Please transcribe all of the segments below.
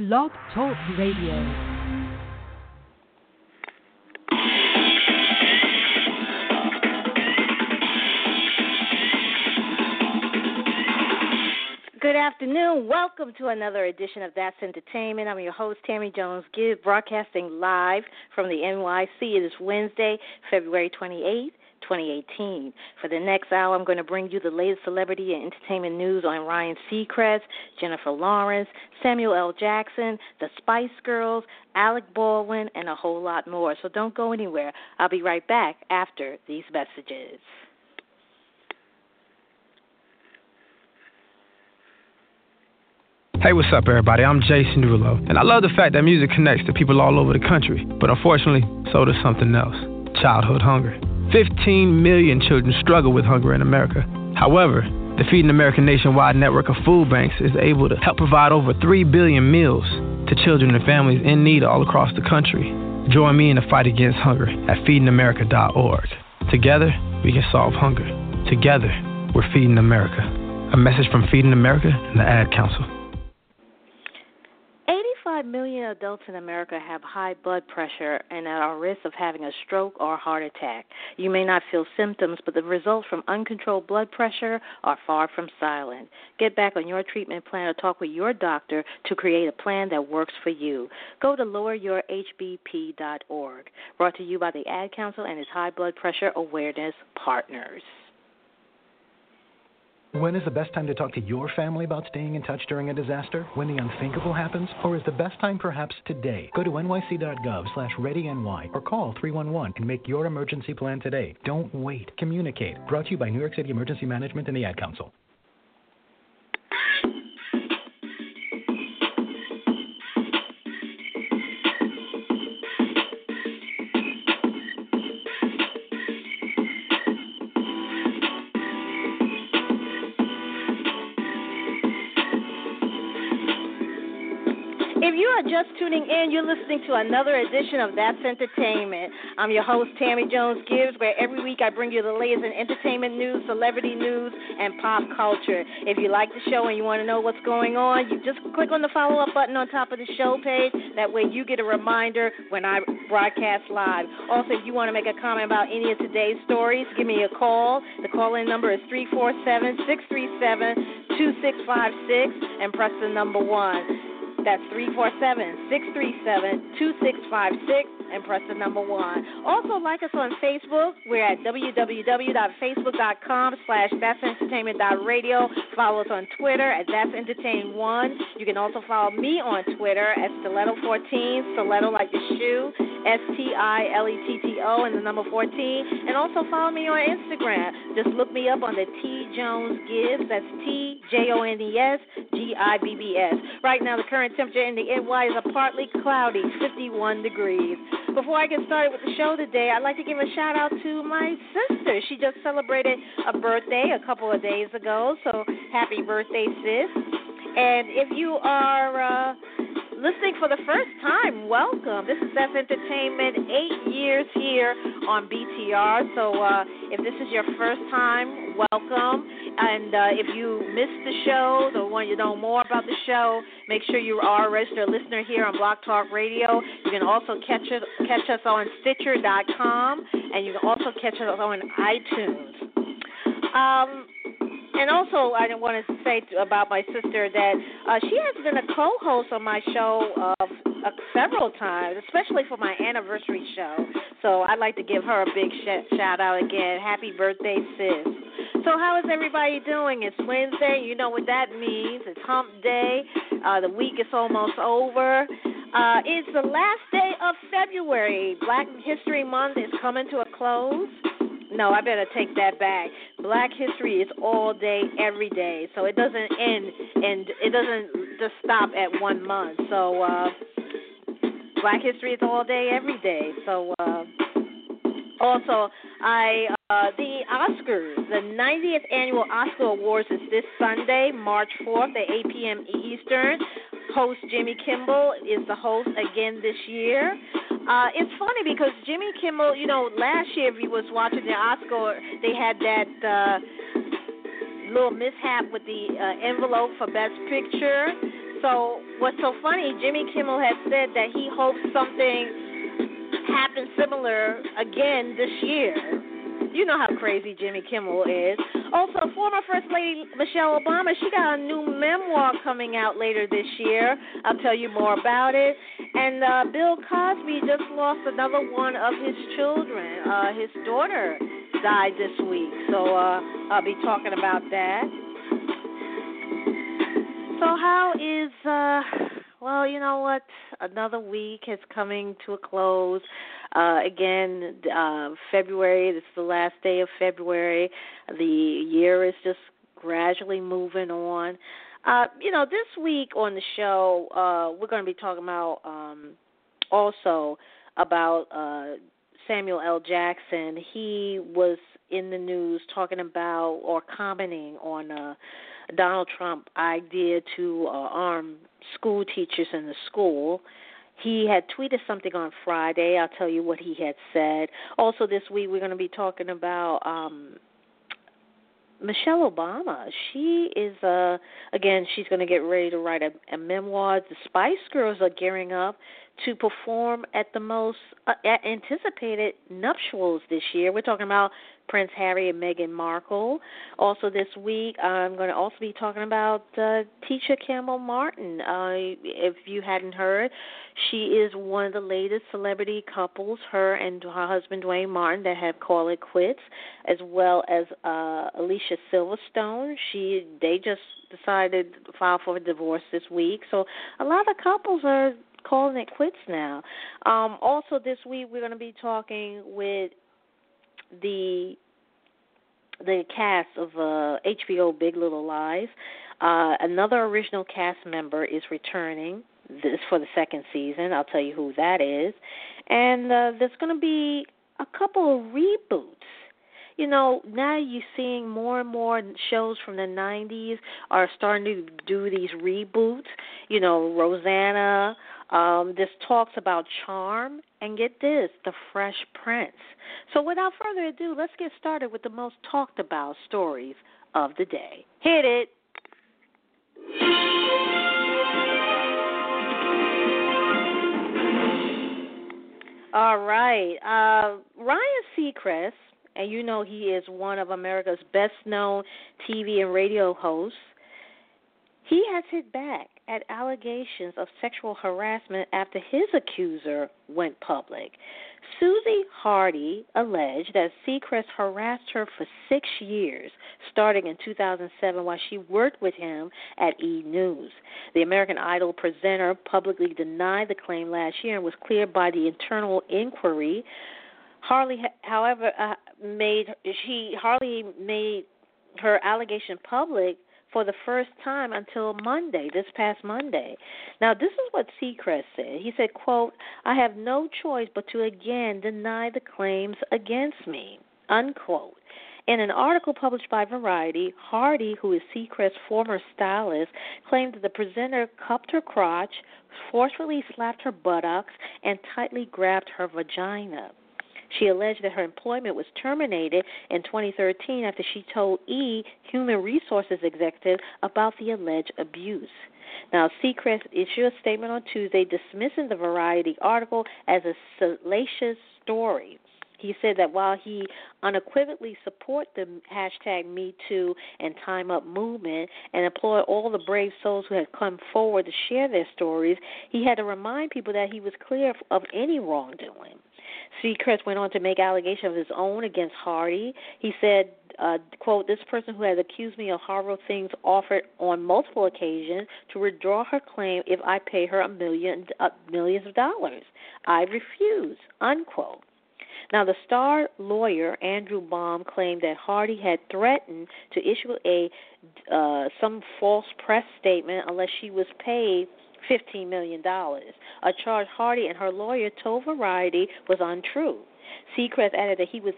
Blog Talk Radio. Good afternoon. Welcome to another edition of That's Entertainment. I'm your host, Tammy Jones-Gibb, broadcasting live from the NYC. It is Wednesday, February 28th, 2018. For the next hour, I'm going to bring you the latest celebrity and entertainment news on Ryan Seacrest, Jennifer Lawrence, Samuel L. Jackson, the Spice Girls, Alec Baldwin, and a whole lot more. So don't go anywhere. I'll be right back after these messages. Hey, what's up, everybody? I'm Jason Derulo, and I love the fact that music connects to people all over the country, but unfortunately, so does something else, childhood hunger. 15 million children struggle with hunger in America. However, the Feeding America nationwide network of food banks is able to help provide over 3 billion meals to children and families in need all across the country. Join me in the fight against hunger at feedingamerica.org. Together, we can solve hunger. Together, we're Feeding America. A message from Feeding America and the Ad Council. 5 million adults in America have high blood pressure and are at risk of having a stroke or heart attack. You may not feel symptoms, but the results from uncontrolled blood pressure are far from silent. Get back on your treatment plan or talk with your doctor to create a plan that works for you. Go to loweryourhbp.org. Brought to you by the Ad Council and its High Blood Pressure Awareness Partners. When is the best time to talk to your family about staying in touch during a disaster? When the unthinkable happens? Or is the best time perhaps today? Go to nyc.gov/readyny or call 311 and make your emergency plan today. Don't wait. Communicate. Brought to you by New York City Emergency Management and the Ad Council. Just tuning in, you're listening to another edition of That's Entertainment. I'm your host, Tammy Jones-Gibbs, where every week I bring you the latest in entertainment news, celebrity news, and pop culture. If you like the show and you want to know what's going on, you just click on the follow-up button on top of the show page. That way you get a reminder when I broadcast live. Also, if you want to make a comment about any of today's stories, give me a call. The call-in number is 347-637-2656 and press the number 1. That's 347-637-2656 and press the number 1. Also, like us on Facebook. We're at www.facebook.com/that'sentertainment.radio. Follow us on Twitter at that'sentertain1. You can also follow me on Twitter at stiletto14, stiletto like the shoe, stiletto and the number 14. And also follow me on Instagram. Just look me up on the T Jones Gibbs. That's TJonesGibbs. Right now, the current temperature in the NY is a partly cloudy, 51 degrees. Before I get started with the show today, I'd like to give a shout-out to my sister. She just celebrated a birthday a couple of days ago, so happy birthday, sis. And if you are listening for the first time, welcome. This is That's Entertainment, 8 years here on BTR. So if this is your first time, welcome. And if you missed the shows or want to know more about the show, make sure you are a registered listener here on Block Talk Radio. You can also catch us on Stitcher.com, and you can also catch us on iTunes. And also, I want to say about my sister that she has been a co-host on my show several times, especially for my anniversary show. So I'd like to give her a big shout-out again. Happy birthday, sis. So how is everybody doing? It's Wednesday. You know what that means. It's hump day. The week is almost over. It's the last day of February. Black History Month is coming to a close. No, I better take that back. Black history is all day, every day. So it doesn't end, and it doesn't just stop at 1 month. So Black history is all day, every day. So also, the Oscars, the 90th Annual Oscar Awards is this Sunday, March 4th at 8 p.m. Eastern. Host Jimmy Kimmel is the host again this year. It's funny because Jimmy Kimmel, you know, last year if you was watching the Oscar, they had that little mishap with the envelope for Best Picture. So what's so funny, Jimmy Kimmel had said that he hopes something happens similar again this year. You know how crazy Jimmy Kimmel is. Also, former First Lady Michelle Obama, she got a new memoir coming out later this year. I'll tell you more about it. And Bill Cosby just lost another one of his children. His daughter died this week, so I'll be talking about that. So how is, well, you know what? Another week is coming to a close. February, it's the last day of February. The year is just gradually moving on. This week on the show, we're going to be talking about Samuel L. Jackson. He was in the news talking about or commenting on Donald Trump's idea to arm school teachers in the school. He had tweeted something on Friday. I'll tell you what he had said. Also this week we're going to be talking about Michelle Obama. She is, she's going to get ready to write a memoir. The Spice Girls are gearing up to perform at the most anticipated nuptials this year. We're talking about Prince Harry and Meghan Markle. Also this week, I'm going to also be talking about Tisha Campbell Martin. If you hadn't heard, she is one of the latest celebrity couples, her and her husband Dwayne Martin, that have called it quits, as well as Alicia Silverstone. They just decided to file for a divorce this week. So a lot of couples are calling it quits now. Also this week we're going to be talking with the cast of HBO Big Little Lies. Another original cast member is returning this for the second season. I'll tell you who that is. And there's going to be a couple of reboots. You know, now you're seeing more and more shows from the 90s are starting to do these reboots. You know, Rosanna, this talks about Charmed, and get this, The Fresh Prince. So without further ado, let's get started with the most talked about stories of the day. Hit it. All right. Ryan Seacrest, and you know he is one of America's best-known TV and radio hosts, he has hit back at allegations of sexual harassment after his accuser went public. Suzie Hardy alleged that Seacrest harassed her for 6 years, starting in 2007, while she worked with him at E! News. The American Idol presenter publicly denied the claim last year and was cleared by the internal inquiry. Hardy made her allegation public for the first time until Monday, this past Monday. Now, this is what Seacrest said. He said, quote, "I have no choice but to again deny the claims against me," unquote. In an article published by Variety, Hardy, who is Seacrest's former stylist, claimed that the presenter cupped her crotch, forcefully slapped her buttocks, and tightly grabbed her vagina. She alleged that her employment was terminated in 2013 after she told E! Human Resources executive about the alleged abuse. Now, Seacrest issued a statement on Tuesday dismissing the Variety article as a salacious story. He said that while he unequivocally supports the #MeToo and Time Up movement and employ all the brave souls who had come forward to share their stories, he had to remind people that he was clear of any wrongdoing. Seacrest went on to make allegations of his own against Hardy. He said, quote, "This person who has accused me of horrible things offered on multiple occasions to withdraw her claim if I pay her millions of dollars. I refuse," unquote. Now, the star lawyer, Andrew Baum, claimed that Hardy had threatened to issue some false press statement unless she was paid $15 million, a charge Hardy and her lawyer told Variety was untrue. Seacrest added that he was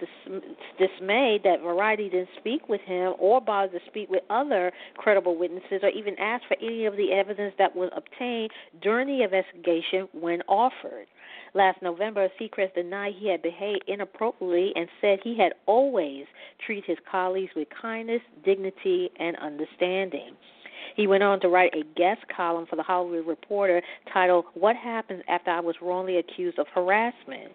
dismayed that Variety didn't speak with him or bother to speak with other credible witnesses or even ask for any of the evidence that was obtained during the investigation when offered. Last November, Seacrest denied he had behaved inappropriately and said he had always treated his colleagues with kindness, dignity, and understanding. He went on to write a guest column for The Hollywood Reporter titled "What Happens After I Was Wrongly Accused of Harassment."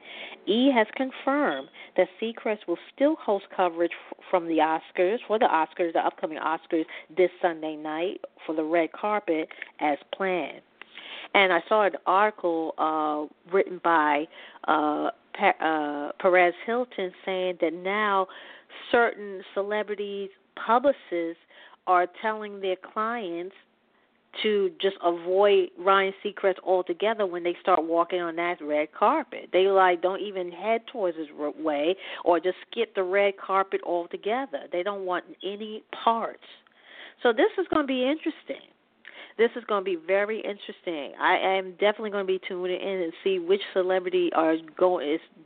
E! has confirmed that Seacrest will still host coverage the upcoming Oscars this Sunday night for the red carpet as planned. And I saw an article written by Perez Hilton saying that now certain celebrities' publicists are telling their clients to just avoid Ryan Seacrest altogether when they start walking on that red carpet. They don't even head towards his way or just skip the red carpet altogether. They don't want any parts. So this is going to be interesting. This is going to be very interesting. I am definitely going to be tuning in and see which celebrity is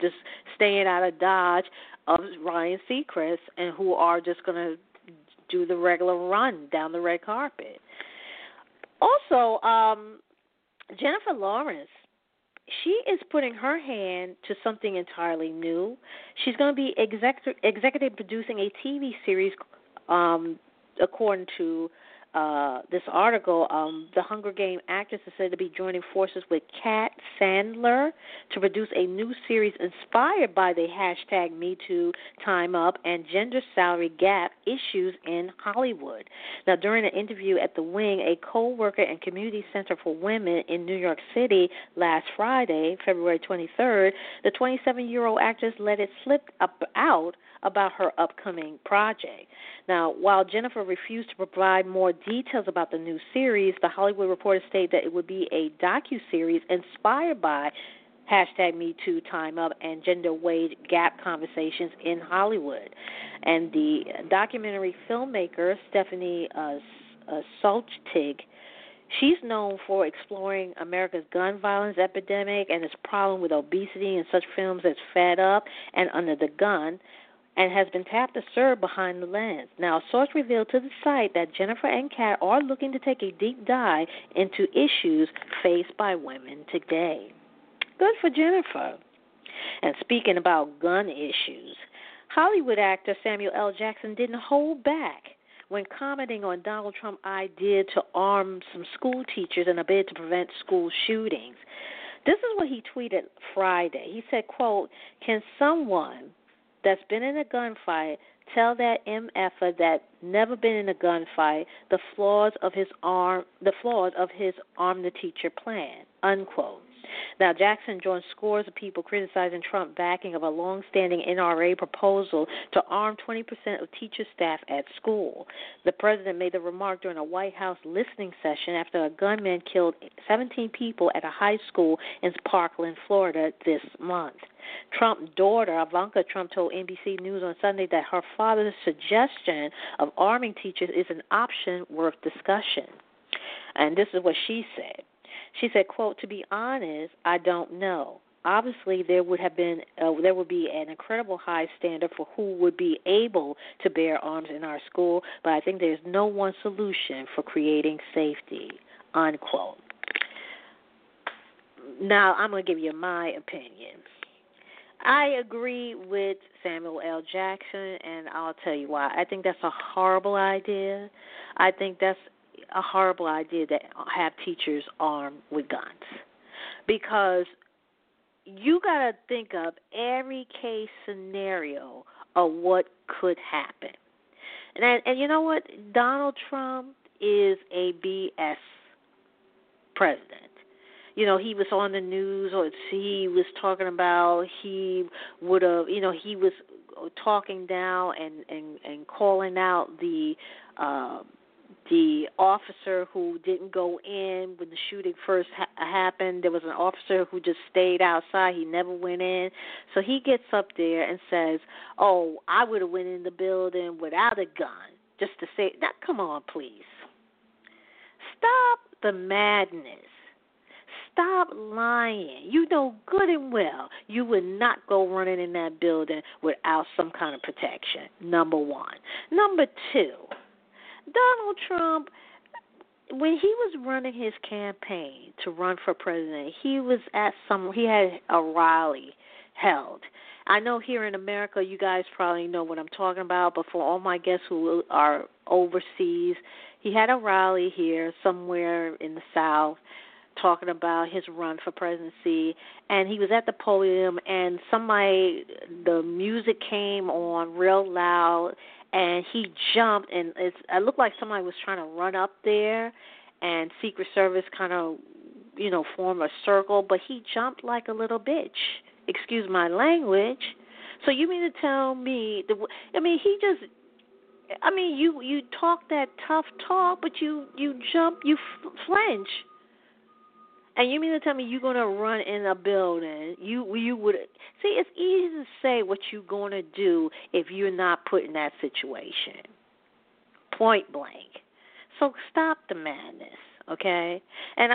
just staying out of dodge of Ryan Seacrest and who are just going to do the regular run down the red carpet. Also, Jennifer Lawrence, she is putting her hand to something entirely new. She's going to be executive producing a TV series, according to this article. The Hunger Games actress is said to be joining forces with Kat Sandler to produce a new series inspired by the #MeToo, Time Up, and gender salary gap issues in Hollywood. Now, during an interview at The Wing, a co-worker and community center for women in New York City last Friday, February 23rd, the 27-year-old actress let it slip out about her upcoming project. Now, while Jennifer refused to provide more details about the new series, The Hollywood Reporter stated that it would be a docuseries inspired by #MeToo, Time Up, and gender wage gap conversations in Hollywood. And the documentary filmmaker, Stephanie Saltig, she's known for exploring America's gun violence epidemic and its problem with obesity in such films as Fed Up and Under the Gun, and has been tapped to serve behind the lens. Now, a source revealed to the site that Jennifer and Kat are looking to take a deep dive into issues faced by women today. Good for Jennifer. And speaking about gun issues, Hollywood actor Samuel L. Jackson didn't hold back when commenting on Donald Trump's idea to arm some school teachers in a bid to prevent school shootings. This is what he tweeted Friday. He said, quote, "Can someone that's been in a gunfight tell that MFer that never been in a gunfight the flaws of his arm the teacher plan," unquote. Now, Jackson joined scores of people criticizing Trump's backing of a long-standing NRA proposal to arm 20% of teacher staff at school. The president made the remark during a White House listening session after a gunman killed 17 people at a high school in Parkland, Florida, this month. Trump's daughter, Ivanka Trump, told NBC News on Sunday that her father's suggestion of arming teachers is an option worth discussion. And this is what she said. She said, quote, "To be honest, I don't know. Obviously, there would be an incredible high standard for who would be able to bear arms in our school, but I think there's no one solution for creating safety," unquote. Now, I'm going to give you my opinion. I agree with Samuel L. Jackson, and I'll tell you why. I think that's a horrible idea. I think that's a horrible idea to have teachers armed with guns, because you got to think of every case scenario of what could happen. And you know what? Donald Trump is a BS president. You know, he was on the news, or he was talking about he was talking down and calling out the officer who didn't go in when the shooting first happened. There was an officer who just stayed outside. He never went in. So he gets up there and says, "Oh, I would have went in the building without a gun," just to say, now, come on, please. Stop the madness. Stop lying. You know good and well you would not go running in that building without some kind of protection, number one. Number two, Donald Trump, when he was running his campaign to run for president, he had a rally held. I know here in America, you guys probably know what I'm talking about, but for all my guests who are overseas, He had a rally here somewhere in the South talking about his run for presidency, and he was at the podium, and somebody, the music came on real loud, and he jumped, and it looked like somebody was trying to run up there, and Secret Service kind of, you know, formed a circle, but he jumped like a little bitch. Excuse my language. So you mean to tell me, you talk that tough talk, but you jump, you flinch. And you mean to tell me you're going to run in a building? You would see, it's easy to say what you're going to do if you're not put in that situation. Point blank. So stop the madness, okay? And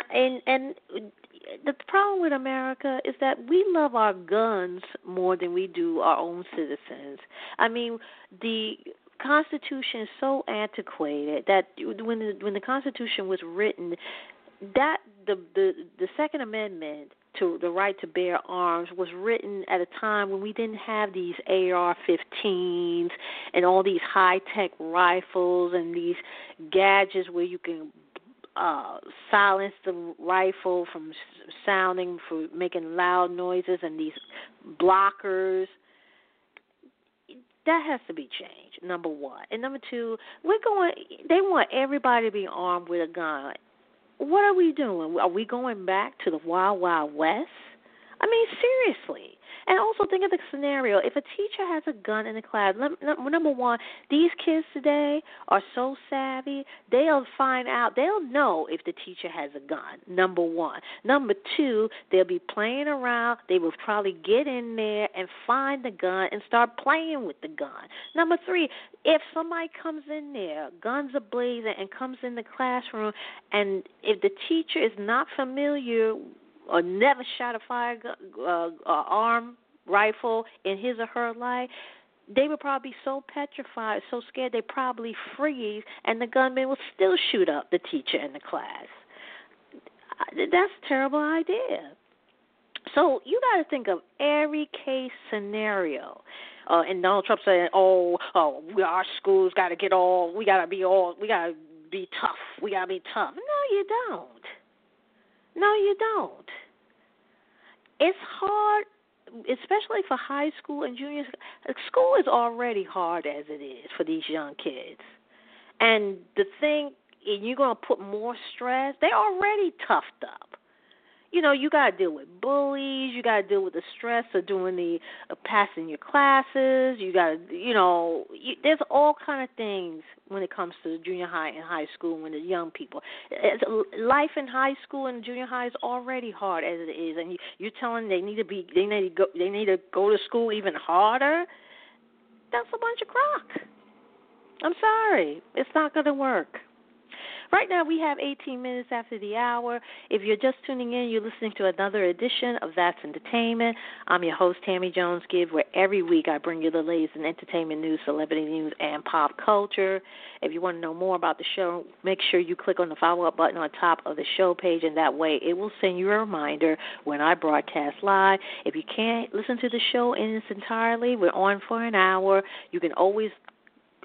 the problem with America is that we love our guns more than we do our own citizens. I mean, the Constitution is so antiquated that when the Constitution was written, that the Second Amendment to the right to bear arms was written at a time when we didn't have these AR-15s and all these high-tech rifles and these gadgets where you can silence the rifle from sounding, for making loud noises, and these blockers. That has to be changed, number one. And number two, they want everybody to be armed with a gun. What are we doing? Are we going back to the Wild Wild West? I mean, seriously. And also think of the scenario. If a teacher has a gun in the class, number one, these kids today are so savvy, they'll know if the teacher has a gun, number one. Number two, they'll be playing around. They will probably get in there and find the gun and start playing with the gun. Number three, if somebody comes in there, guns ablazing, and comes in the classroom, and if the teacher is not familiar or never shot a firearm rifle in his or her life, they would probably be so petrified, so scared, they probably freeze, and the gunman will still shoot up the teacher in the class. That's a terrible idea. So you got to think of every case scenario. And Donald Trump said, our schools got to get we got to be tough. We got to be tough. No, you don't. No, you don't. It's hard, especially for high school and junior school. School is already hard as it is for these young kids. And you're going to put more stress, they're already toughed up. You know, you got to deal with bullies, you got to deal with the stress of doing the passing your classes, you got to, there's all kind of things when it comes to junior high and high school, when the young people. Life in high school and junior high is already hard as it is, and you're telling them they need to go to school even harder? That's a bunch of crock. I'm sorry. It's not going to work. Right now we have 18 minutes after the hour. If you're just tuning in, you're listening to another edition of That's Entertainment. I'm your host, Tammy Jones Gibb, where every week I bring you the latest in entertainment news, celebrity news, and pop culture. If you want to know more about the show, make sure you click on the follow-up button on top of the show page, and that way it will send you a reminder when I broadcast live. If you can't listen to the show in its entirety, we're on for an hour. You can always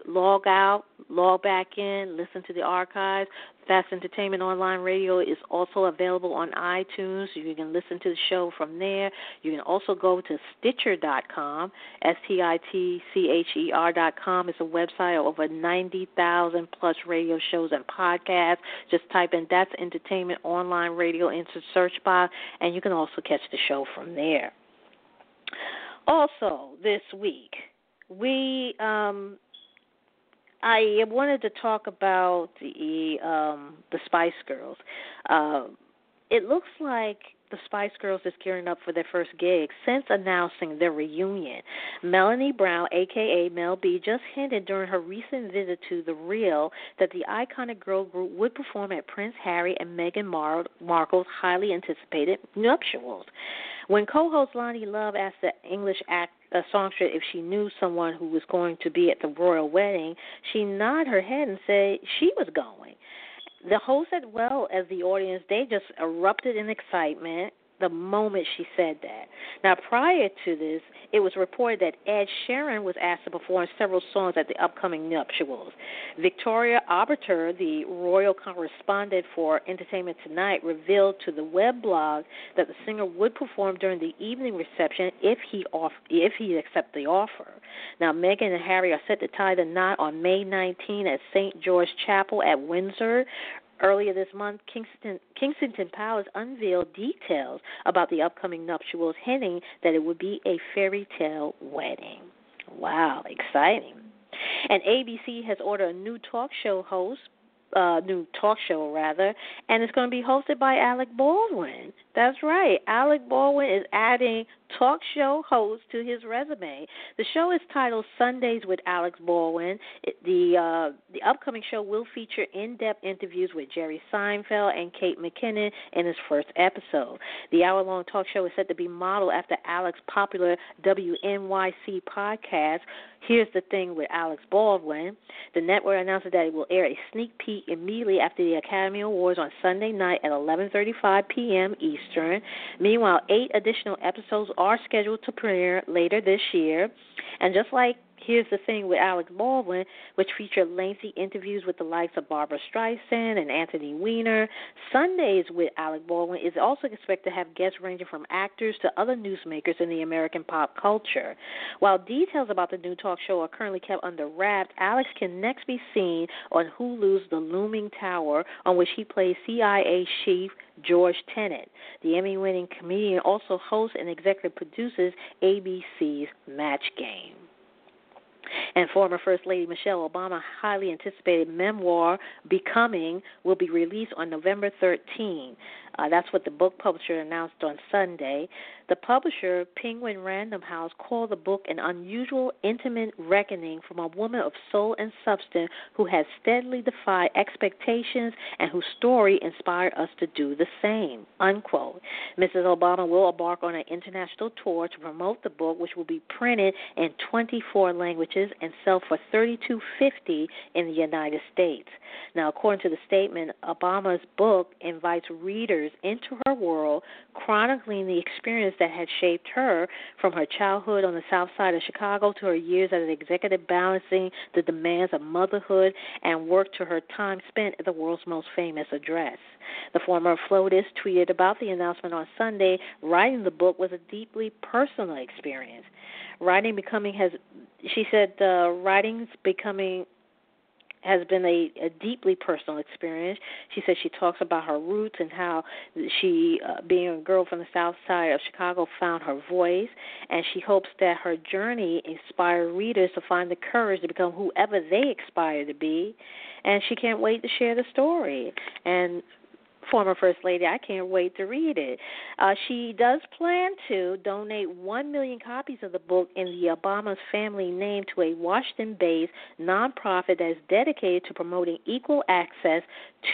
log out, log back in, listen to the archives. That's Entertainment Online Radio is also available on iTunes. You can listen to the show from there. You can also go to Stitcher.com, Stitcher.com. It's a website of over 90,000 plus radio shows and podcasts. Just type in That's Entertainment Online Radio into the search box, and you can also catch the show from there. Also, this week, I wanted to talk about the Spice Girls. It looks like the Spice Girls is gearing up for their first gig since announcing their reunion. Melanie Brown, a.k.a. Mel B, just hinted during her recent visit to The Real that the iconic girl group would perform at Prince Harry and Meghan Markle's highly anticipated nuptials. When co-host Lonnie Love asked the English songstress if she knew someone who was going to be at the royal wedding, she nodded her head and said she was going. The host, as well as the audience, they just erupted in excitement. the moment she said that. Now, prior to this, it was reported that Ed Sheeran was asked to perform several songs at the upcoming nuptials. Victoria Arbiter, the royal correspondent for Entertainment Tonight, revealed to the web blog that the singer would perform during the evening reception if he accepted the offer. Now, Meghan and Harry are set to tie the knot on May 19 at St. George Chapel at Windsor. Earlier this month, Kensington Palace unveiled details about the upcoming nuptials, hinting that it would be a fairy tale wedding. Wow, exciting. And ABC has ordered a new talk show, and it's going to be hosted by Alec Baldwin. That's right. Alec Baldwin is adding talk show host to his resume. The show is titled Sundays with Alec Baldwin. The upcoming show will feature in-depth interviews with Jerry Seinfeld and Kate McKinnon in its first episode. The hour-long talk show is said to be modeled after Alec's popular WNYC podcast, Here's the Thing with Alec Baldwin. The network announced that it will air a sneak peek immediately after the Academy Awards on Sunday night at 11:35 p.m. Eastern. Meanwhile, 8 additional episodes are scheduled to premiere later this year. And just like Here's the Thing with Alec Baldwin, which featured lengthy interviews with the likes of Barbara Streisand and Anthony Weiner, Sundays with Alec Baldwin is also expected to have guests ranging from actors to other newsmakers in the American pop culture. While details about the new talk show are currently kept under wraps, Alec can next be seen on Hulu's The Looming Tower, on which he plays CIA chief George Tenet. The Emmy-winning comedian also hosts and executive produces ABC's Match Game. And former First Lady Michelle Obama's highly anticipated memoir, Becoming, will be released on November 13. That's what the book publisher announced on Sunday. The publisher, Penguin Random House, called the book an unusual, intimate reckoning from a woman of soul and substance who has steadily defied expectations and whose story inspired us to do the same, unquote. Mrs. Obama will embark on an international tour to promote the book, which will be printed in 24 languages and sell for $32.50 in the United States. Now, according to the statement, Obama's book invites readers into her world, chronicling the experience that had shaped her from her childhood on the south side of Chicago to her years as an executive balancing the demands of motherhood and work to her time spent at the world's most famous address. The former FLOTUS tweeted about the announcement on Sunday, writing the book was a deeply personal experience. Writing Becoming has been a deeply personal experience. She said she talks about her roots and how she, being a girl from the south side of Chicago, found her voice, and she hopes that her journey inspires readers to find the courage to become whoever they aspire to be, and she can't wait to share the story. And former First Lady, I can't wait to read it. She does plan to donate 1 million copies of the book in the Obama's family name to a Washington-based nonprofit that is dedicated to promoting equal access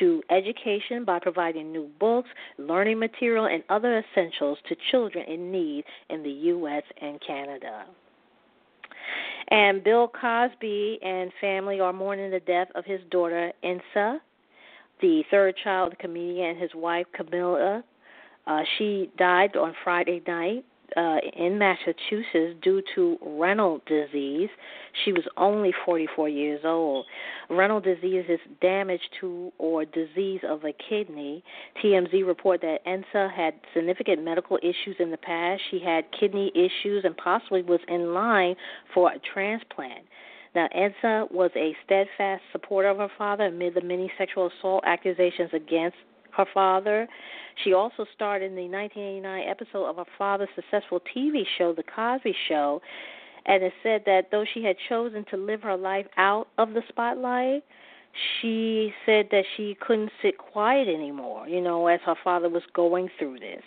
to education by providing new books, learning material, and other essentials to children in need in the U.S. and Canada. And Bill Cosby and family are mourning the death of his daughter, Ensa, the third child, the comedian, and his wife, Camilla. She died on Friday night in Massachusetts due to renal disease. She was only 44 years old. Renal disease is damage to or disease of a kidney. TMZ report that Ensa had significant medical issues in the past. She had kidney issues and possibly was in line for a transplant. Now, Ensa was a steadfast supporter of her father amid the many sexual assault accusations against her father. She also starred in the 1989 episode of her father's successful TV show, The Cosby Show, and it said that though she had chosen to live her life out of the spotlight, she said that she couldn't sit quiet anymore, as her father was going through this.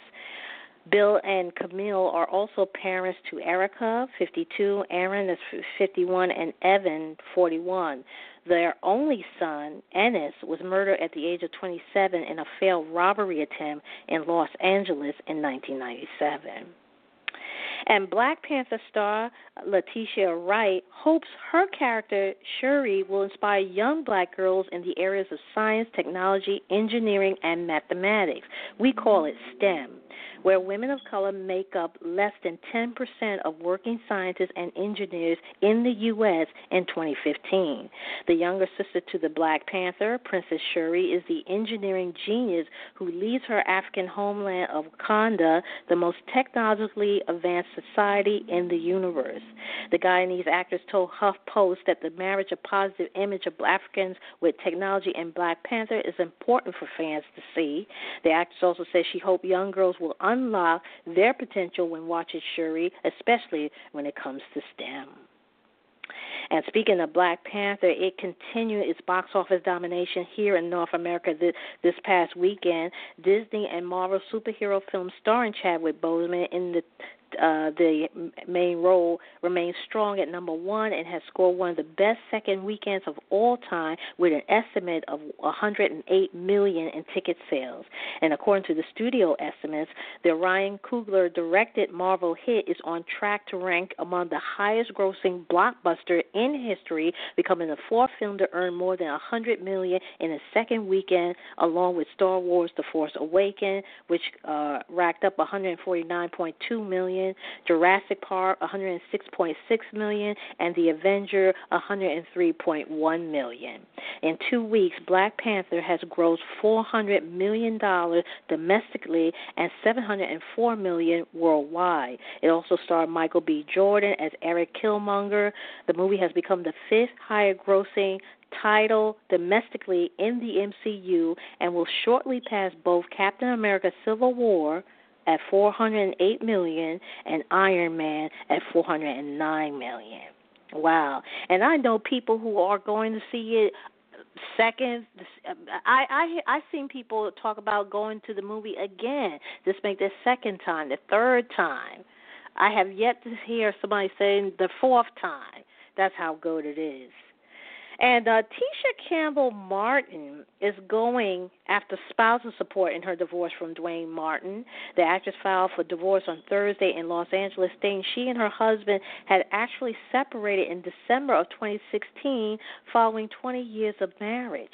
Bill and Camille are also parents to Erica, 52, Aaron is 51, and Evan, 41. Their only son, Ennis, was murdered at the age of 27 in a failed robbery attempt in Los Angeles in 1997. And Black Panther star Letitia Wright hopes her character, Shuri, will inspire young black girls in the areas of science, technology, engineering, and mathematics. We call it STEM. where women of color make up less than 10% of working scientists and engineers in the U.S. in 2015. The younger sister to the Black Panther, Princess Shuri, is the engineering genius who leads her African homeland of Wakanda, the most technologically advanced society in the universe. The Guyanese actress told HuffPost that the marriage of positive image of Africans with technology and Black Panther is important for fans to see. The actress also says she hopes young girls will unlock their potential when watching Shuri, especially when it comes to STEM. And speaking of Black Panther, it continued its box office domination here in North America this past weekend. Disney and Marvel superhero films starring Chadwick Boseman in the main role remains strong at number one and has scored one of the best second weekends of all time with an estimate of $108 million in ticket sales. And according to the studio estimates, the Ryan Coogler-directed Marvel hit is on track to rank among the highest-grossing blockbuster in history, becoming the fourth film to earn more than $100 million in its second weekend, along with Star Wars The Force Awakens, which racked up $149.2 million. Jurassic Park, $106.6 million, and The Avenger, $103.1 million. In 2 weeks, Black Panther has grossed $400 million domestically and $704 million worldwide. It also starred Michael B. Jordan as Eric Killmonger. The movie has become the fifth highest-grossing title domestically in the MCU and will shortly pass both Captain America: Civil War at $408 million, and Iron Man at $409 million. Wow. And I know people who are going to see it second. I've seen people talk about going to the movie again. This make their second time, the third time. I have yet to hear somebody saying the fourth time. That's how good it is. And Tisha Campbell Martin is going after spousal support in her divorce from Dwayne Martin. The actress filed for divorce on Thursday in Los Angeles, stating she and her husband had actually separated in December of 2016 following 20 years of marriage.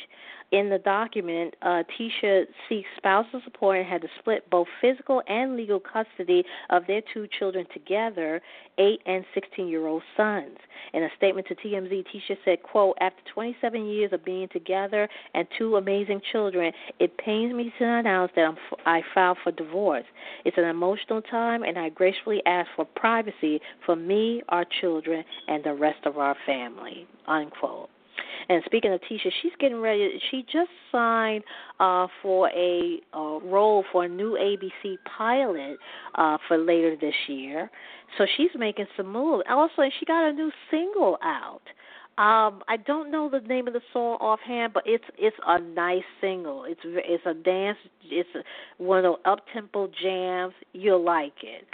In the document, Tisha seeks spousal support and had to split both physical and legal custody of their two children together, 8- and 16-year-old sons. In a statement to TMZ, Tisha said, quote, after 27 years of being together and two amazing children, it pains me to announce that I filed for divorce. It's an emotional time, and I gracefully ask for privacy for me, our children, and the rest of our family, unquote. And speaking of Tisha, she's getting ready. She just signed for a role for a new ABC pilot for later this year. So she's making some moves. Also, she got a new single out. I don't know the name of the song offhand, but it's a nice single. It's a dance. It's one of those up-tempo jams. You'll like it.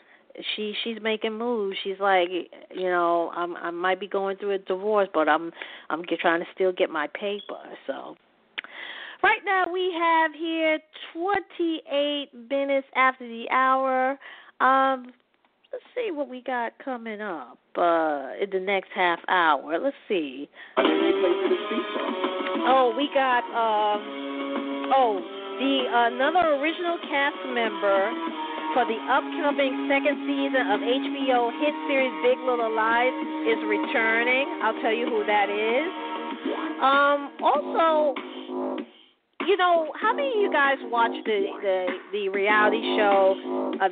She's making moves. She's like, you know, I might be going through a divorce, but I'm trying to still get my paper. So right now we have here 28 minutes after the hour. Let's see what we got coming up in the next half hour. Let's see. Oh, we got another original cast member for the upcoming second season of HBO hit series Big Little Lies is returning. I'll tell you who that is. Also, you know, how many of you guys watch the reality show,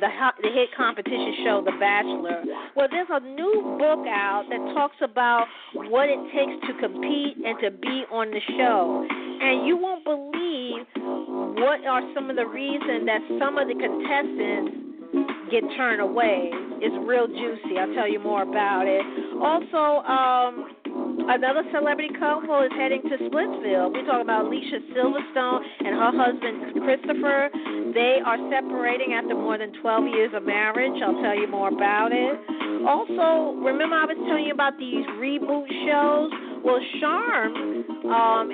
the hit competition show, The Bachelor? Well, there's a new book out that talks about what it takes to compete and to be on the show. And you won't believe what are some of the reasons that some of the contestants get turned away. It's real juicy. I'll tell you more about it. Also, another celebrity couple is heading to Splitsville. We're talking about Alicia Silverstone and her husband, Christopher. They are separating after more than 12 years of marriage. I'll tell you more about it. Also, remember I was telling you about these reboot shows? Well, Charmed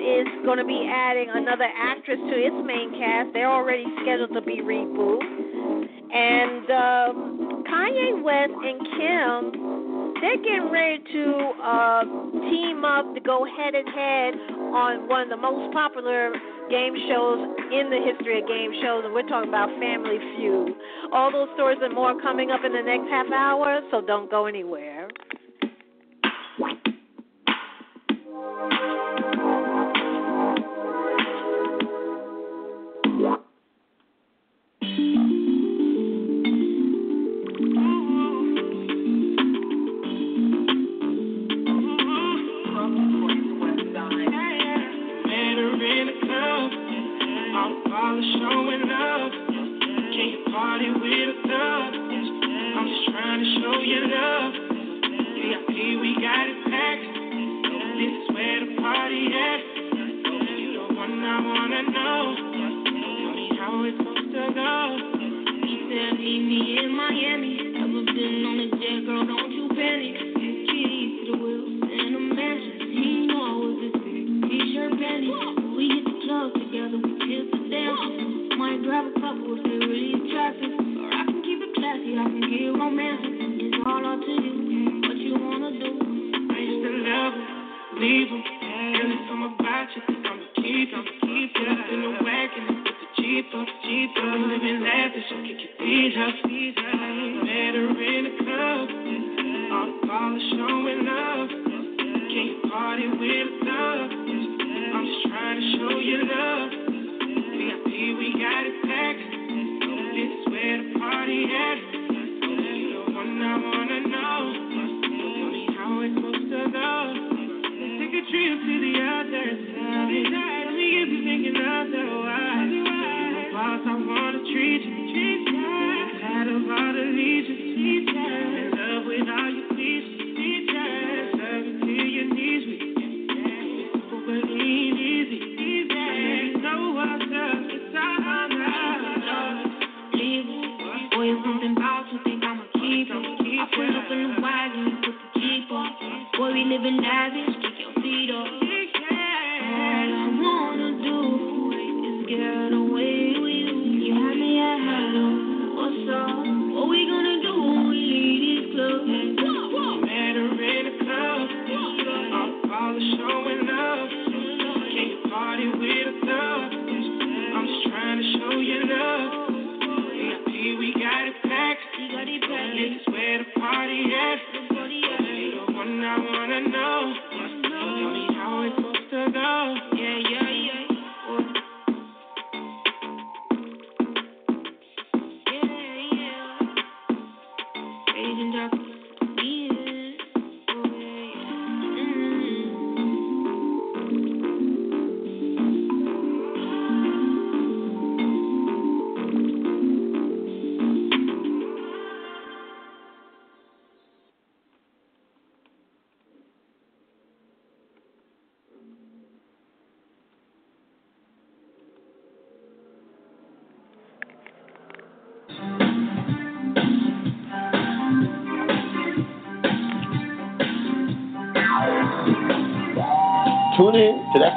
is going to be adding another actress to its main cast. They're already scheduled to be reboot. And Kanye West and Kim, they're getting ready to team up to go head-to-head on one of the most popular game shows in the history of game shows, and we're talking about Family Feud. All those stories and more coming up in the next half hour, so don't go anywhere.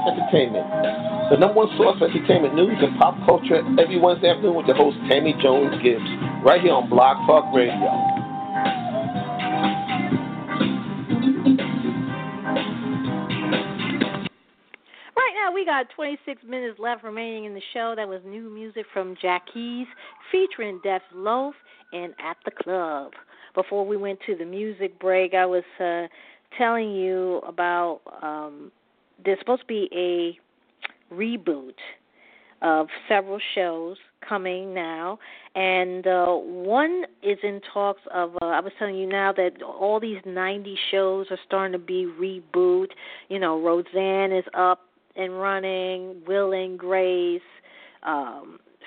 Entertainment. The number one source for entertainment news and pop culture every Wednesday afternoon with your host Tammy Jones Gibbs, right here on Blog Talk Radio. Right now we got 26 minutes left remaining in the show. That was new music from Jackies featuring Def Loaf and At the Club. Before we went to the music break, I was telling you about there's supposed to be a reboot of several shows coming now, and one is in talks of, I was telling you now that all these 90s shows are starting to be reboot. You know, Roseanne is up and running, Will and Grace,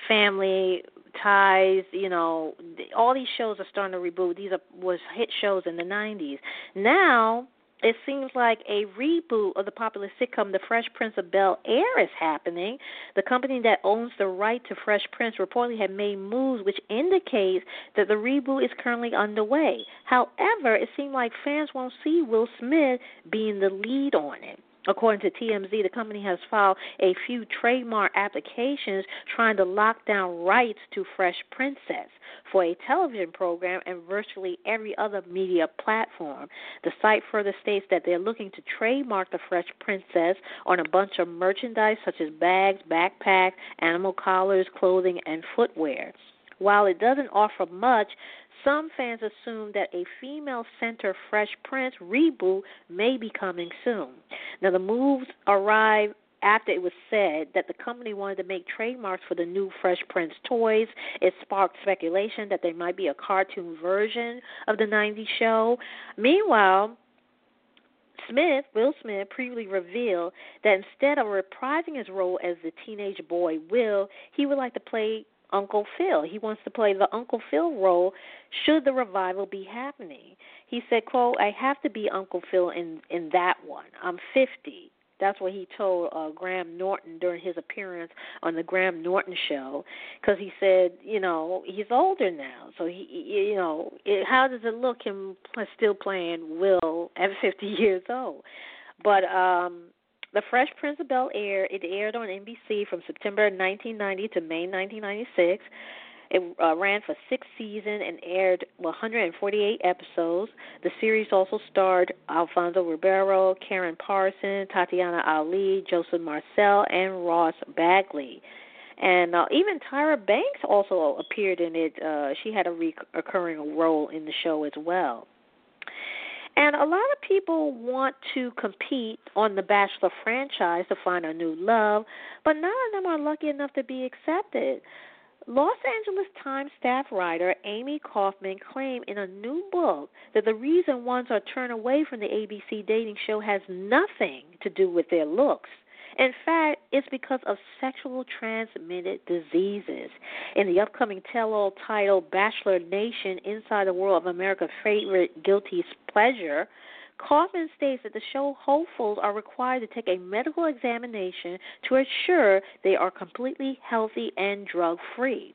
Family Ties, you know, all these shows are starting to reboot. These was hit shows in the 90s. Now it seems like a reboot of the popular sitcom The Fresh Prince of Bel-Air is happening. The company that owns the right to Fresh Prince reportedly had made moves which indicates that the reboot is currently underway. However, it seems like fans won't see Will Smith being the lead on it. According to TMZ, the company has filed a few trademark applications trying to lock down rights to Fresh Princess for a television program and virtually every other media platform. The site further states that they're looking to trademark the Fresh Princess on a bunch of merchandise such as bags, backpacks, animal collars, clothing, and footwear. While it doesn't offer much, some fans assume that a female-centered Fresh Prince reboot may be coming soon. Now, the moves arrive after it was said that the company wanted to make trademarks for the new Fresh Prince toys. It sparked speculation that there might be a cartoon version of the 90s show. Meanwhile, Will Smith previously revealed that instead of reprising his role as the teenage boy Will, he would like to play Uncle Phil. He wants to play the Uncle Phil role should the revival be happening. He said, quote, I have to be Uncle Phil in that one. I'm 50. That's what he told Graham Norton during his appearance on the Graham Norton show, because he said, you know, he's older now. So, he, you know, how does it look him still playing Will at 50 years old? But The Fresh Prince of Bel-Air, it aired on NBC from September 1990 to May 1996. It ran for 6 seasons and aired 148 episodes. The series also starred Alfonso Ribeiro, Karen Parson, Tatiana Ali, Joseph Marcel, and Ross Bagley. And even Tyra Banks also appeared in it. She had a recurring role in the show as well. And a lot of people want to compete on the Bachelor franchise to find a new love, but none of them are lucky enough to be accepted. Los Angeles Times staff writer Amy Kaufman claimed in a new book that the reason ones are turned away from the ABC dating show has nothing to do with their looks. In fact, it's because of sexual transmitted diseases. In the upcoming tell-all titled Bachelor Nation, Inside the World of America's Favorite Guilty Pleasure, Kaufman states that the show hopefuls are required to take a medical examination to ensure they are completely healthy and drug-free.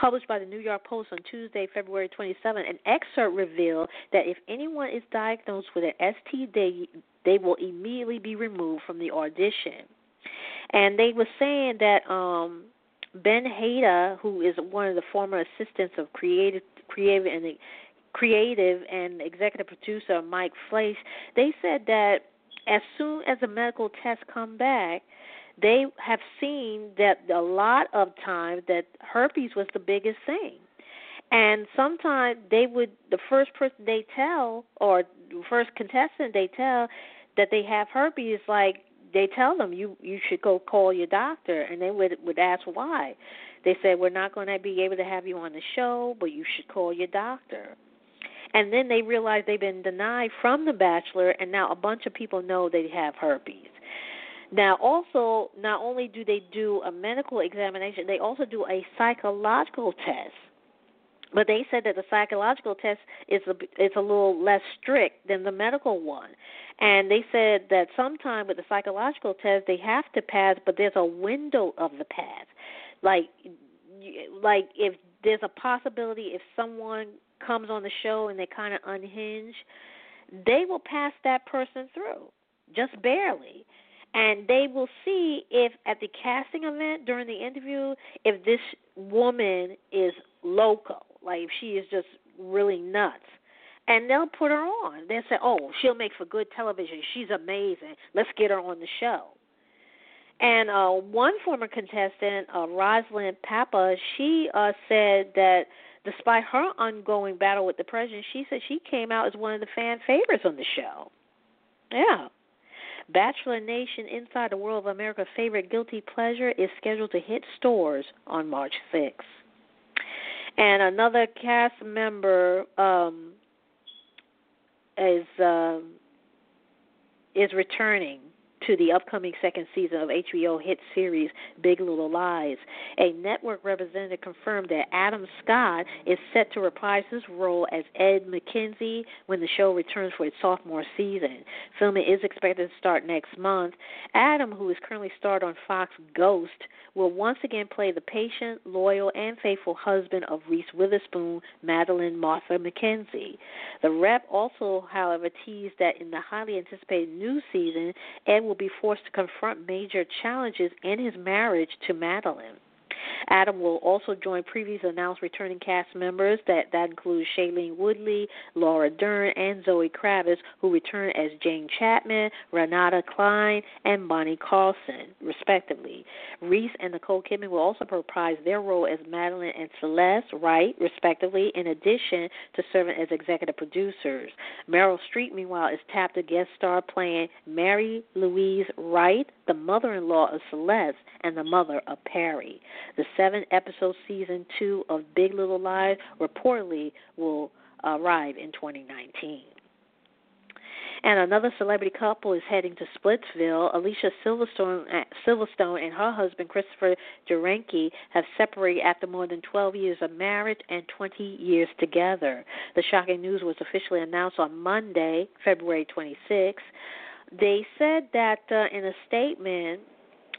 Published by the New York Post on Tuesday, February 27, an excerpt revealed that if anyone is diagnosed with an STD, they will immediately be removed from the audition. And they were saying that Ben Haida, who is one of the former assistants of creative and executive producer Mike Fleiss, they said that as soon as the medical tests come back, they have seen that a lot of times that herpes was the biggest thing. And sometimes the first person they tell, or the first contestant they tell that they have herpes, like they tell them, you should go call your doctor. And they would ask why. They said, we're not going to be able to have you on the show, but you should call your doctor. And then they realize they've been denied from The Bachelor, and now a bunch of people know they have herpes. Now, also, not only do they do a medical examination, they also do a psychological test. But they said that the psychological test is a little less strict than the medical one. And they said that sometimes with the psychological test, they have to pass, but there's a window of the pass. Like if there's a possibility if someone comes on the show and they kind of unhinge, they will pass that person through, just barely. And they will see if at the casting event during the interview if this woman is loco, like if she is just really nuts. And they'll put her on. They'll say, oh, she'll make for good television. She's amazing. Let's get her on the show. And one former contestant, Rosalind Papa, she said that despite her ongoing battle with depression, she said she came out as one of the fan favorites on the show. Yeah. Bachelor Nation, Inside the World of America's Favorite Guilty Pleasure is scheduled to hit stores on March 6th. And another cast member is returning to the upcoming second season of HBO hit series Big Little Lies. A network representative confirmed that Adam Scott is set to reprise his role as Ed McKenzie when the show returns for its sophomore season. Filming is expected to start next month. Adam, who is currently starred on Fox Ghost, will once again play the patient, loyal, and faithful husband of Reese Witherspoon, Madeline Martha McKenzie. The rep also, however, teased that in the highly anticipated new season, Ed will be forced to confront major challenges in his marriage to Madeline. Adam will also join previously announced returning cast members that includes Shailene Woodley, Laura Dern, and Zoe Kravitz, who return as Jane Chapman, Renata Klein, and Bonnie Carlson, respectively. Reese and Nicole Kidman will also reprise their role as Madeline and Celeste Wright, respectively, in addition to serving as executive producers. Meryl Streep, meanwhile, is tapped to guest star playing Mary Louise Wright, the mother-in-law of Celeste and the mother of Perry. The 7-episode season 2 of Big Little Lies reportedly will arrive in 2019. And another celebrity couple is heading to Splitsville. Alicia Silverstone and her husband, Christopher Jarecki, have separated after more than 12 years of marriage and 20 years together. The shocking news was officially announced on Monday, February 26th. They said that in a statement,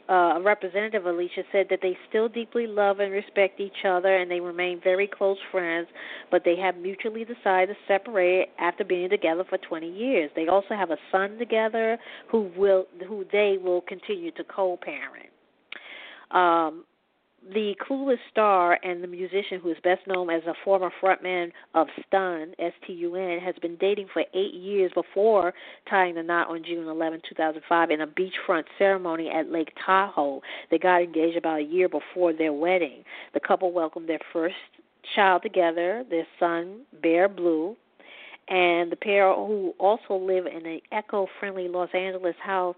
a representative, Alicia, said that they still deeply love and respect each other and they remain very close friends, but they have mutually decided to separate after being together for 20 years. They also have a son together who they will continue to co-parent. The Clueless star and the musician who is best known as a former frontman of Stun, S-T-U-N, has been dating for 8 years before tying the knot on June 11, 2005 in a beachfront ceremony at Lake Tahoe. They got engaged about a year before their wedding. The couple welcomed their first child together, their son, Bear Blue, and the pair, who also live in an eco-friendly Los Angeles house,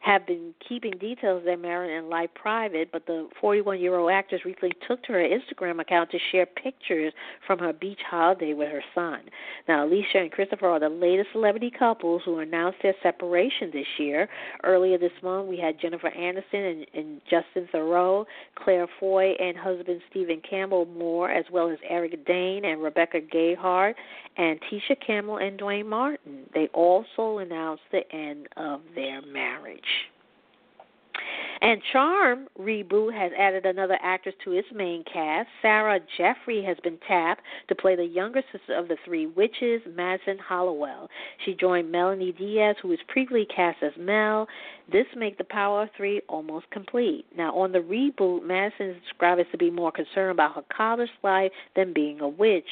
have been keeping details of their marriage and life private, but the 41-year-old actress recently took to her Instagram account to share pictures from her beach holiday with her son. Now, Alicia and Christopher are the latest celebrity couples who announced their separation this year. Earlier this month, we had Jennifer Aniston and Justin Theroux, Claire Foy and husband Stephen Campbell Moore, as well as Eric Dane and Rebecca Gayheart, and Tisha Campbell and Dwayne Martin. They also announced the end of their marriage. And Charmed reboot has added another actress to its main cast. Sarah Jeffrey has been tapped to play the younger sister of the three witches, Madison Hollowell. She joined Melanie Diaz, who was previously cast as Mel. This makes the power of three almost complete. Now, on the reboot, Madison is described as to be more concerned about her college life than being a witch.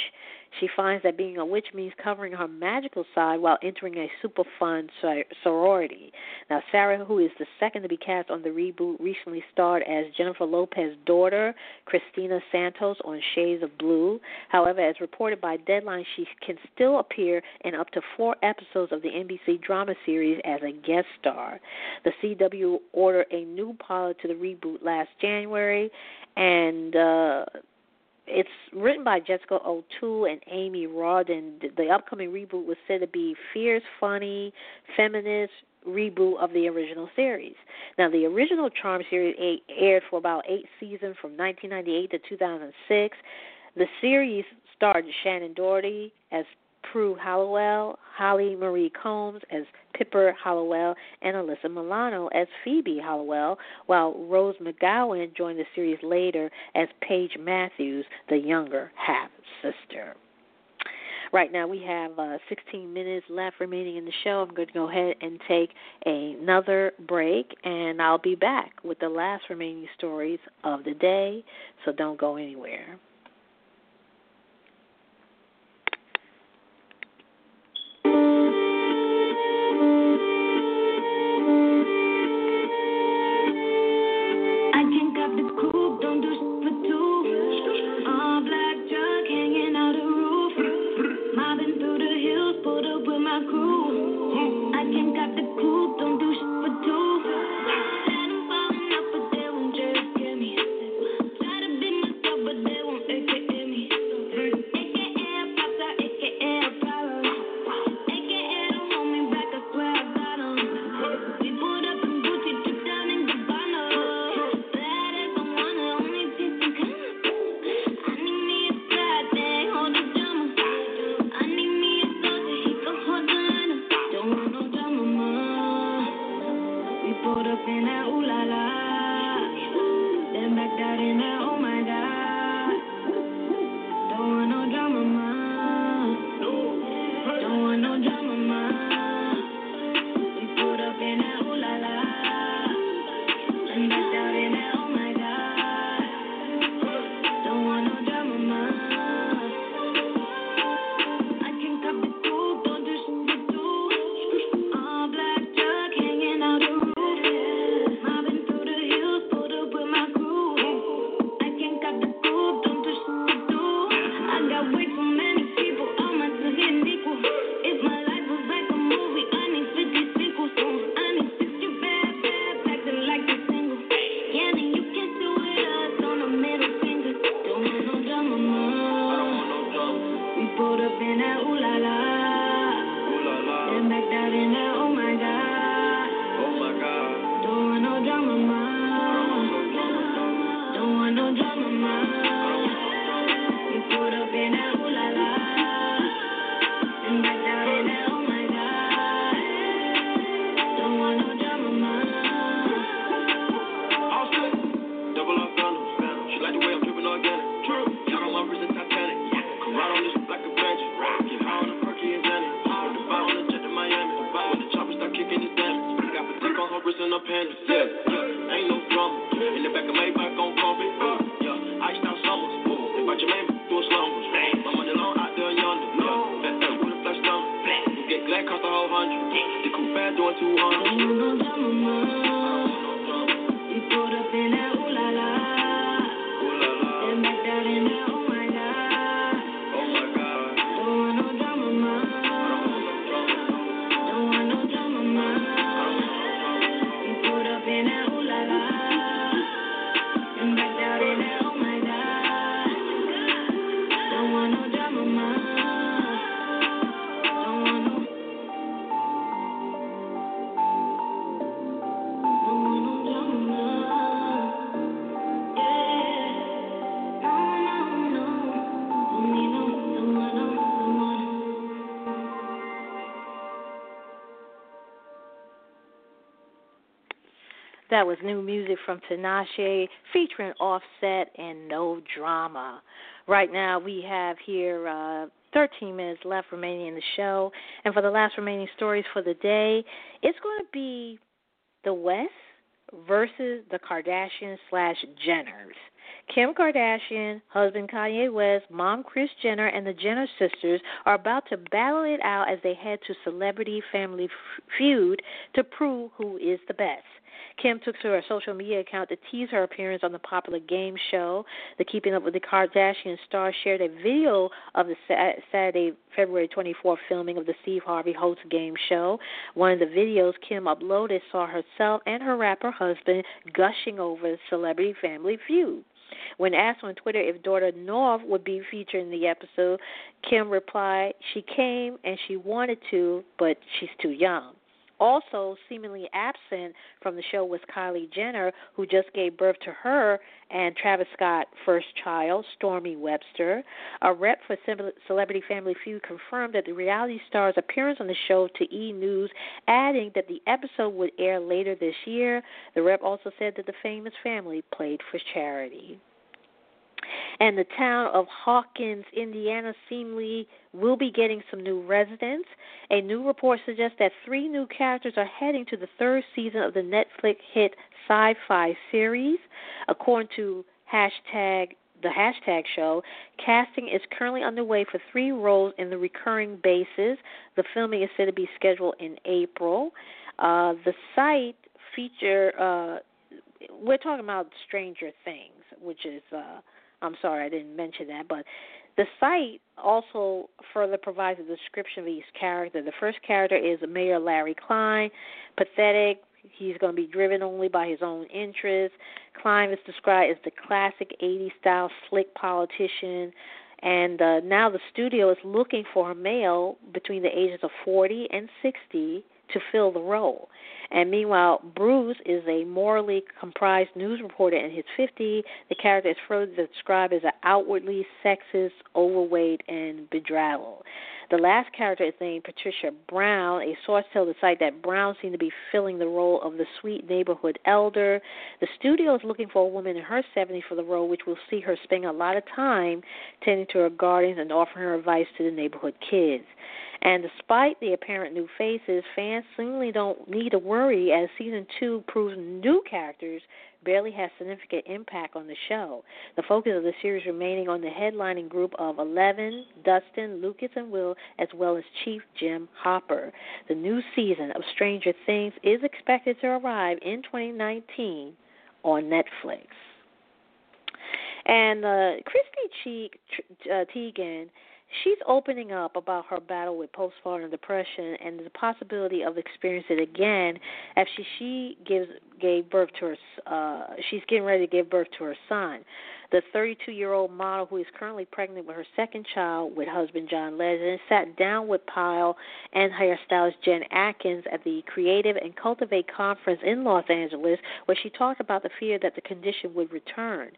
She finds that being a witch means covering her magical side while entering a super fun sorority. Now, Sarah, who is the second to be cast on the reboot, recently starred as Jennifer Lopez's daughter, Christina Santos, on Shades of Blue. However, as reported by Deadline, she can still appear in up to 4 episodes of the NBC drama series as a guest star. The CW ordered a new pilot to the reboot last January, and it's written by Jessica O'Toole and Amy Rodden. The upcoming reboot was said to be fierce, funny, feminist reboot of the original series. Now, the original Charmed series aired for about 8 seasons from 1998 to 2006. The series starred Shannon Doherty as Prue Hallowell, Holly Marie Combs as Pippa Hallowell, and Alyssa Milano as Phoebe Hallowell, while Rose McGowan joined the series later as Paige Matthews, the younger half-sister. Right now we have 16 minutes left remaining in the show. I'm going to go ahead and take another break, and I'll be back with the last remaining stories of the day, so don't go anywhere. They won't That was new music from Tinashe featuring Offset and No Drama. Right now we have here 13 minutes left remaining in the show. And for the last remaining stories for the day, it's going to be the West versus the Kardashian/Jenners. Kim Kardashian, husband Kanye West, mom Kris Jenner, and the Jenner sisters are about to battle it out as they head to Celebrity Family Feud to prove who is the best. Kim took to her social media account to tease her appearance on the popular game show. The Keeping Up with the Kardashians star shared a video of the Saturday, February 24th filming of the Steve Harvey Host game show. One of the videos Kim uploaded saw herself and her rapper husband gushing over Celebrity Family Feud. When asked on Twitter if daughter North would be featured in the episode, Kim replied, "She came and she wanted to, but she's too young." Also seemingly absent from the show was Kylie Jenner, who just gave birth to her and Travis Scott's first child, Stormy Webster. A rep for Celebrity Family Feud confirmed that the reality star's appearance on the show to E! News, adding that the episode would air later this year. The rep also said that the famous family played for charity. And the town of Hawkins, Indiana, seemingly will be getting some new residents. A new report suggests that 3 new characters are heading to the 3rd season of the Netflix hit sci-fi series. According to the hashtag show, casting is currently underway for 3 roles in the recurring basis. The filming is said to be scheduled in April. The site feature, we're talking about Stranger Things, which is... I'm sorry I didn't mention that, but the site also further provides a description of each character. The first character is Mayor Larry Klein, pathetic. He's going to be driven only by his own interests. Klein is described as the classic 80s-style slick politician, and now the studio is looking for a male between the ages of 40 and 60 to fill the role. And meanwhile, Bruce is a morally comprised news reporter in his 50s. The character is further described as an outwardly sexist, overweight, and bedraggled. The last character is named Patricia Brown. A source tells the site that Brown seemed to be filling the role of the sweet neighborhood elder. The studio is looking for a woman in her 70s for the role, which will see her spending a lot of time tending to her gardens and offering her advice to the neighborhood kids. And despite the apparent new faces, fans seemingly don't need to worry, as Season 2 proves new characters barely has significant impact on the show. The focus of the series remaining on the headlining group of Eleven, Dustin, Lucas, and Will, as well as Chief Jim Hopper. The new season of Stranger Things is expected to arrive in 2019 on Netflix. And Christy Teigen, she's opening up about her battle with postpartum depression and the possibility of experiencing it again after she's getting ready to give birth to her son. The 32-year-old model, who is currently pregnant with her second child with husband John Legend, sat down with Pyle and hairstylist Jen Atkins at the Creative and Cultivate Conference in Los Angeles, where she talked about the fear that the condition would return.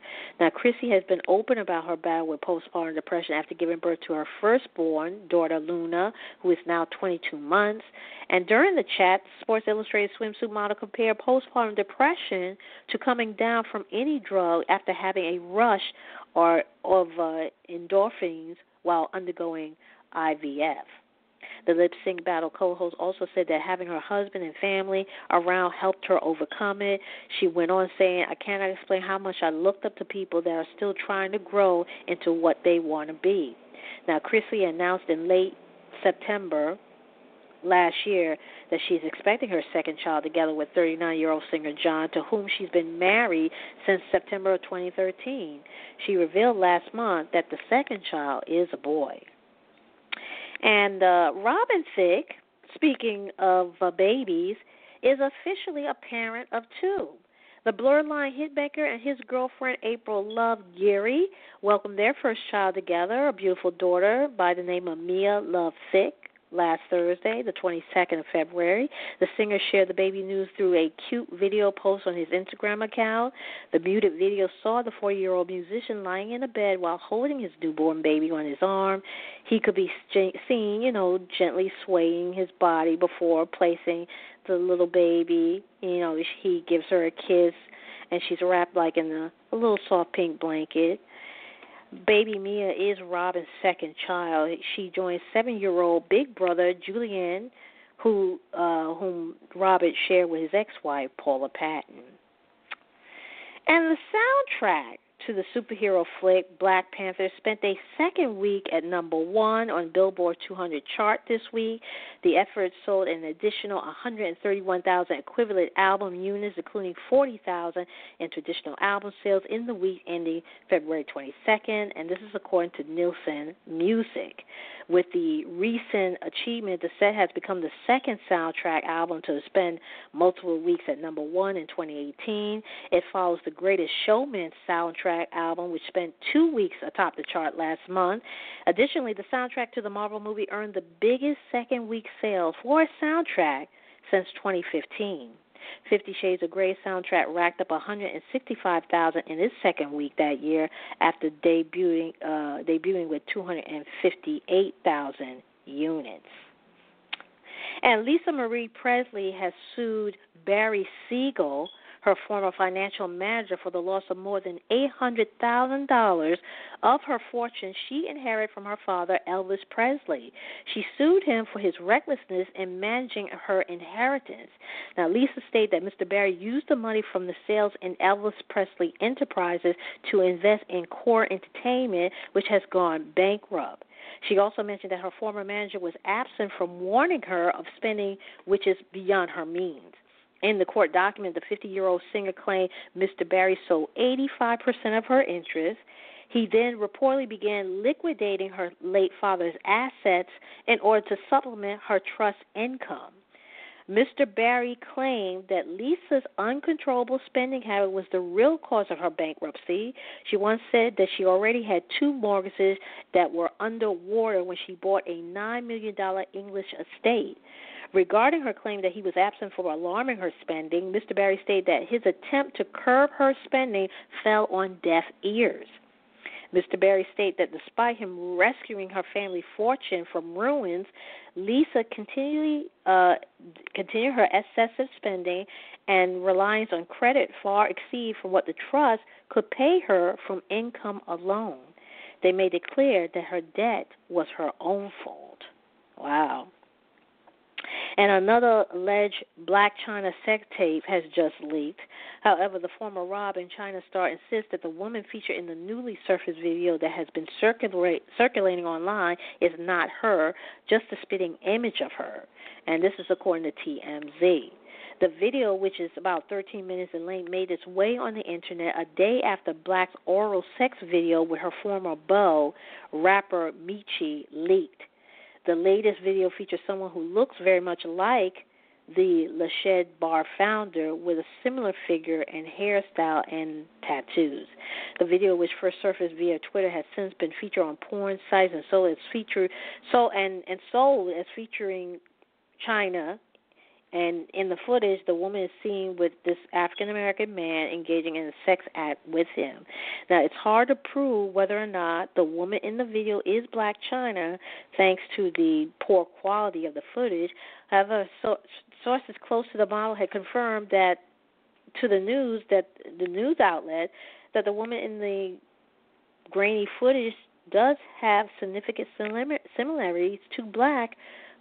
Now, Chrissy has been open about her battle with postpartum depression after giving birth to her firstborn daughter, Luna, who is now 22 months. And during the chat, the Sports Illustrated swimsuit model compared postpartum depression to coming down from any drug after having a rush of endorphins while undergoing IVF. The Lip Sync Battle co-host also said that having her husband and family around helped her overcome it. She went on saying, "I cannot explain how much I looked up to people that are still trying to grow into what they want to be." Now, Chrissy announced in late September last year that she's expecting her second child together with 39-year-old singer John, to whom she's been married since September of 2013. She revealed last month that the second child is a boy. And Robin Thicke, speaking of babies, is officially a parent of two. The Blurred Line hitmaker and his girlfriend April Love Geary welcomed their first child together, a beautiful daughter by the name of Mia Love Thicke, last Thursday, the 22nd of February. The singer shared the baby news through a cute video post on his Instagram account. The muted video saw the 4-year-old musician lying in a bed while holding his newborn baby on his arm. He could be seen, gently swaying his body before placing the little baby. He gives her a kiss, and she's wrapped in a little soft pink blanket. Baby Mia is Robin's second child. She joins 7-year-old big brother Julian, whom Robin shared with his ex-wife, Paula Patton. And the soundtrack to the superhero flick Black Panther spent a second week at #1 on Billboard 200 chart this week. The effort sold an additional 131,000 equivalent album units, including 40,000 in traditional album sales in the week ending February 22nd, and this is according to Nielsen Music. With the recent achievement, the set has become the second soundtrack album to spend multiple weeks at #1 in 2018. It follows The Greatest Showman soundtrack album, which spent 2 weeks atop the chart last month. Additionally, the soundtrack to the Marvel movie earned the biggest second-week sales for a soundtrack since 2015. 50 Shades of Grey soundtrack racked up 165,000 in its second week that year after debuting with 258,000 units. And Lisa Marie Presley has sued Barry Siegel, her former financial manager, for the loss of more than $800,000 of her fortune she inherited from her father, Elvis Presley. She sued him for his recklessness in managing her inheritance. Now, Lisa stated that Mr. Barry used the money from the sales in Elvis Presley Enterprises to invest in Core Entertainment, which has gone bankrupt. She also mentioned that her former manager was absent from warning her of spending which is beyond her means. In the court document, the 50-year-old singer claimed Mr. Barry sold 85% of her interest. He then reportedly began liquidating her late father's assets in order to supplement her trust income. Mr. Barry claimed that Lisa's uncontrollable spending habit was the real cause of her bankruptcy. She once said that she already had 2 mortgages that were underwater when she bought a $9 million English estate. Regarding her claim that he was absent for alarming her spending, Mr. Barry stated that his attempt to curb her spending fell on deaf ears. Mr. Barry stated that despite him rescuing her family fortune from ruins, Lisa continued her excessive spending and reliance on credit far exceed from what the trust could pay her from income alone. They made it clear that her debt was her own fault. Wow. And another alleged Blac Chyna sex tape has just leaked. However, the former Rob and Chyna star insists that the woman featured in the newly surfaced video that has been circulating online is not her, just a spitting image of her. And this is according to TMZ. The video, which is about 13 minutes in length, made its way on the internet a day after Black's oral sex video with her former beau, rapper Michi, leaked. The latest video features someone who looks very much like the Le Shed Bar founder, with a similar figure and hairstyle and tattoos. The video, which first surfaced via Twitter, has since been featured on porn sites and sold as featuring China. And in the footage, the woman is seen with this African-American man engaging in a sex act with him. Now, it's hard to prove whether or not the woman in the video is Blac Chyna, thanks to the poor quality of the footage. However, sources close to the model had confirmed that to the news outlet that the woman in the grainy footage does have significant similarities to Black,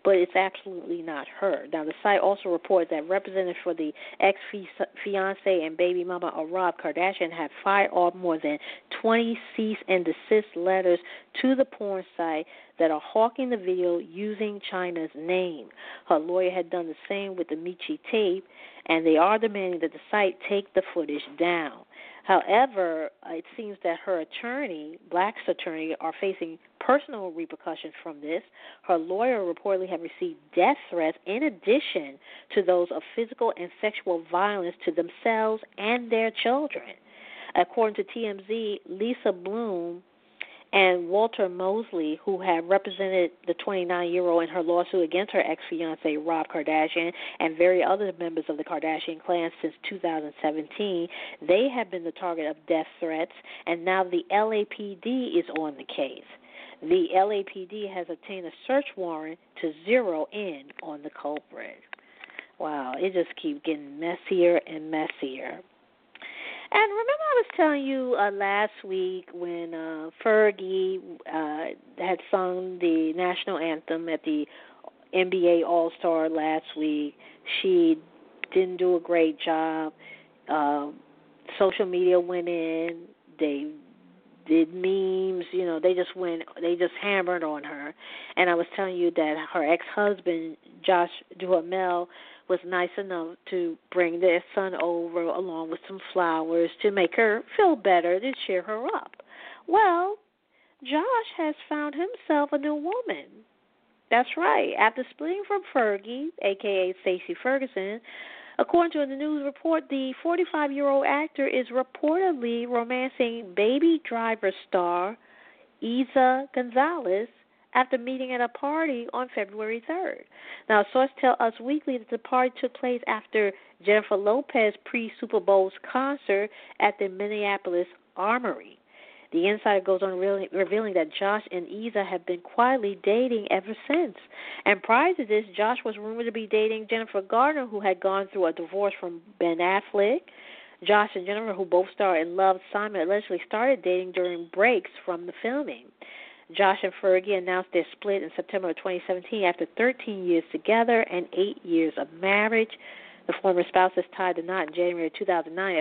but it's absolutely not her. Now, the site also reports that representatives for the ex-fiancé and baby mama of Rob Kardashian have fired off more than 20 cease and desist letters to the porn site that are hawking the video using Chyna's name. Her lawyer had done the same with the Michi tape, and they are demanding that the site take the footage down. However, it seems that her attorney, Black's attorney, are facing personal repercussions from this. Her lawyer reportedly had received death threats in addition to those of physical and sexual violence to themselves and their children. According to TMZ, Lisa Bloom and Walter Mosley, who had represented the 29-year-old in her lawsuit against her ex-fiancé Rob Kardashian and various other members of the Kardashian clan since 2017, they have been the target of death threats, and now the LAPD is on the case. The LAPD has obtained a search warrant to zero in on the culprit. Wow, it just keeps getting messier and messier. And remember I was telling you last week when Fergie had sung the national anthem at the NBA All-Star last week. She didn't do a great job. Social media went in. They did memes. You know, they just hammered on her. And I was telling you that her ex-husband, Josh Duhamel, was nice enough to bring their son over along with some flowers to make her feel better, to cheer her up. Well, Josh has found himself a new woman. That's right. After splitting from Fergie, a.k.a. Stacey Ferguson, according to the news report, the 45-year-old actor is reportedly romancing Baby Driver star Eiza Gonzalez after meeting at a party on February 3rd. Now, sources tell Us Weekly that the party took place after Jennifer Lopez pre-Super Bowl's concert at the Minneapolis Armory. The insider goes on revealing that Josh and Eiza have been quietly dating ever since. And prior to this, Josh was rumored to be dating Jennifer Garner, who had gone through a divorce from Ben Affleck. Josh and Jennifer, who both star in Love, Simon, allegedly started dating during breaks from the filming. Josh and Fergie announced their split in September of 2017 after 13 years together and 8 years of marriage. The former spouses tied the knot in January 2009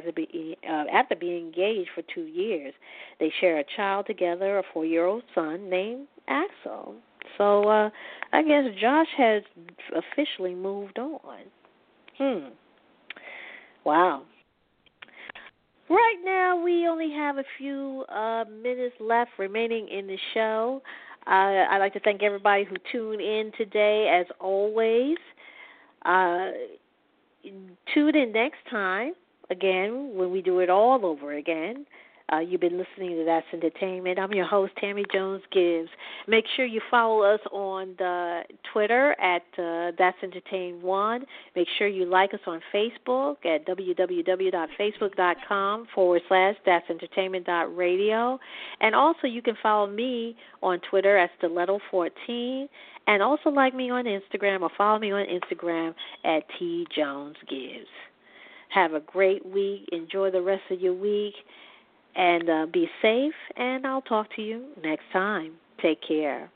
after being engaged for 2 years. They share a child together, a 4-year-old son named Axel. So I guess Josh has officially moved on. Wow. Right now, we only have a few minutes left remaining in the show. I'd like to thank everybody who tuned in today, as always. Tune in next time, again, when we do it all over again. You've been listening to That's Entertainment. I'm your host, Tammy Jones Gibbs. Make sure you follow us on the Twitter at That's Entertain One. Make sure you like us on Facebook at facebook.com/That'sEntertainment.radio. And also you can follow me on Twitter at Stiletto14. And also like me on Instagram, or follow me on Instagram at T Jones Gibbs. Have a great week. Enjoy the rest of your week. And be safe, and I'll talk to you next time. Take care.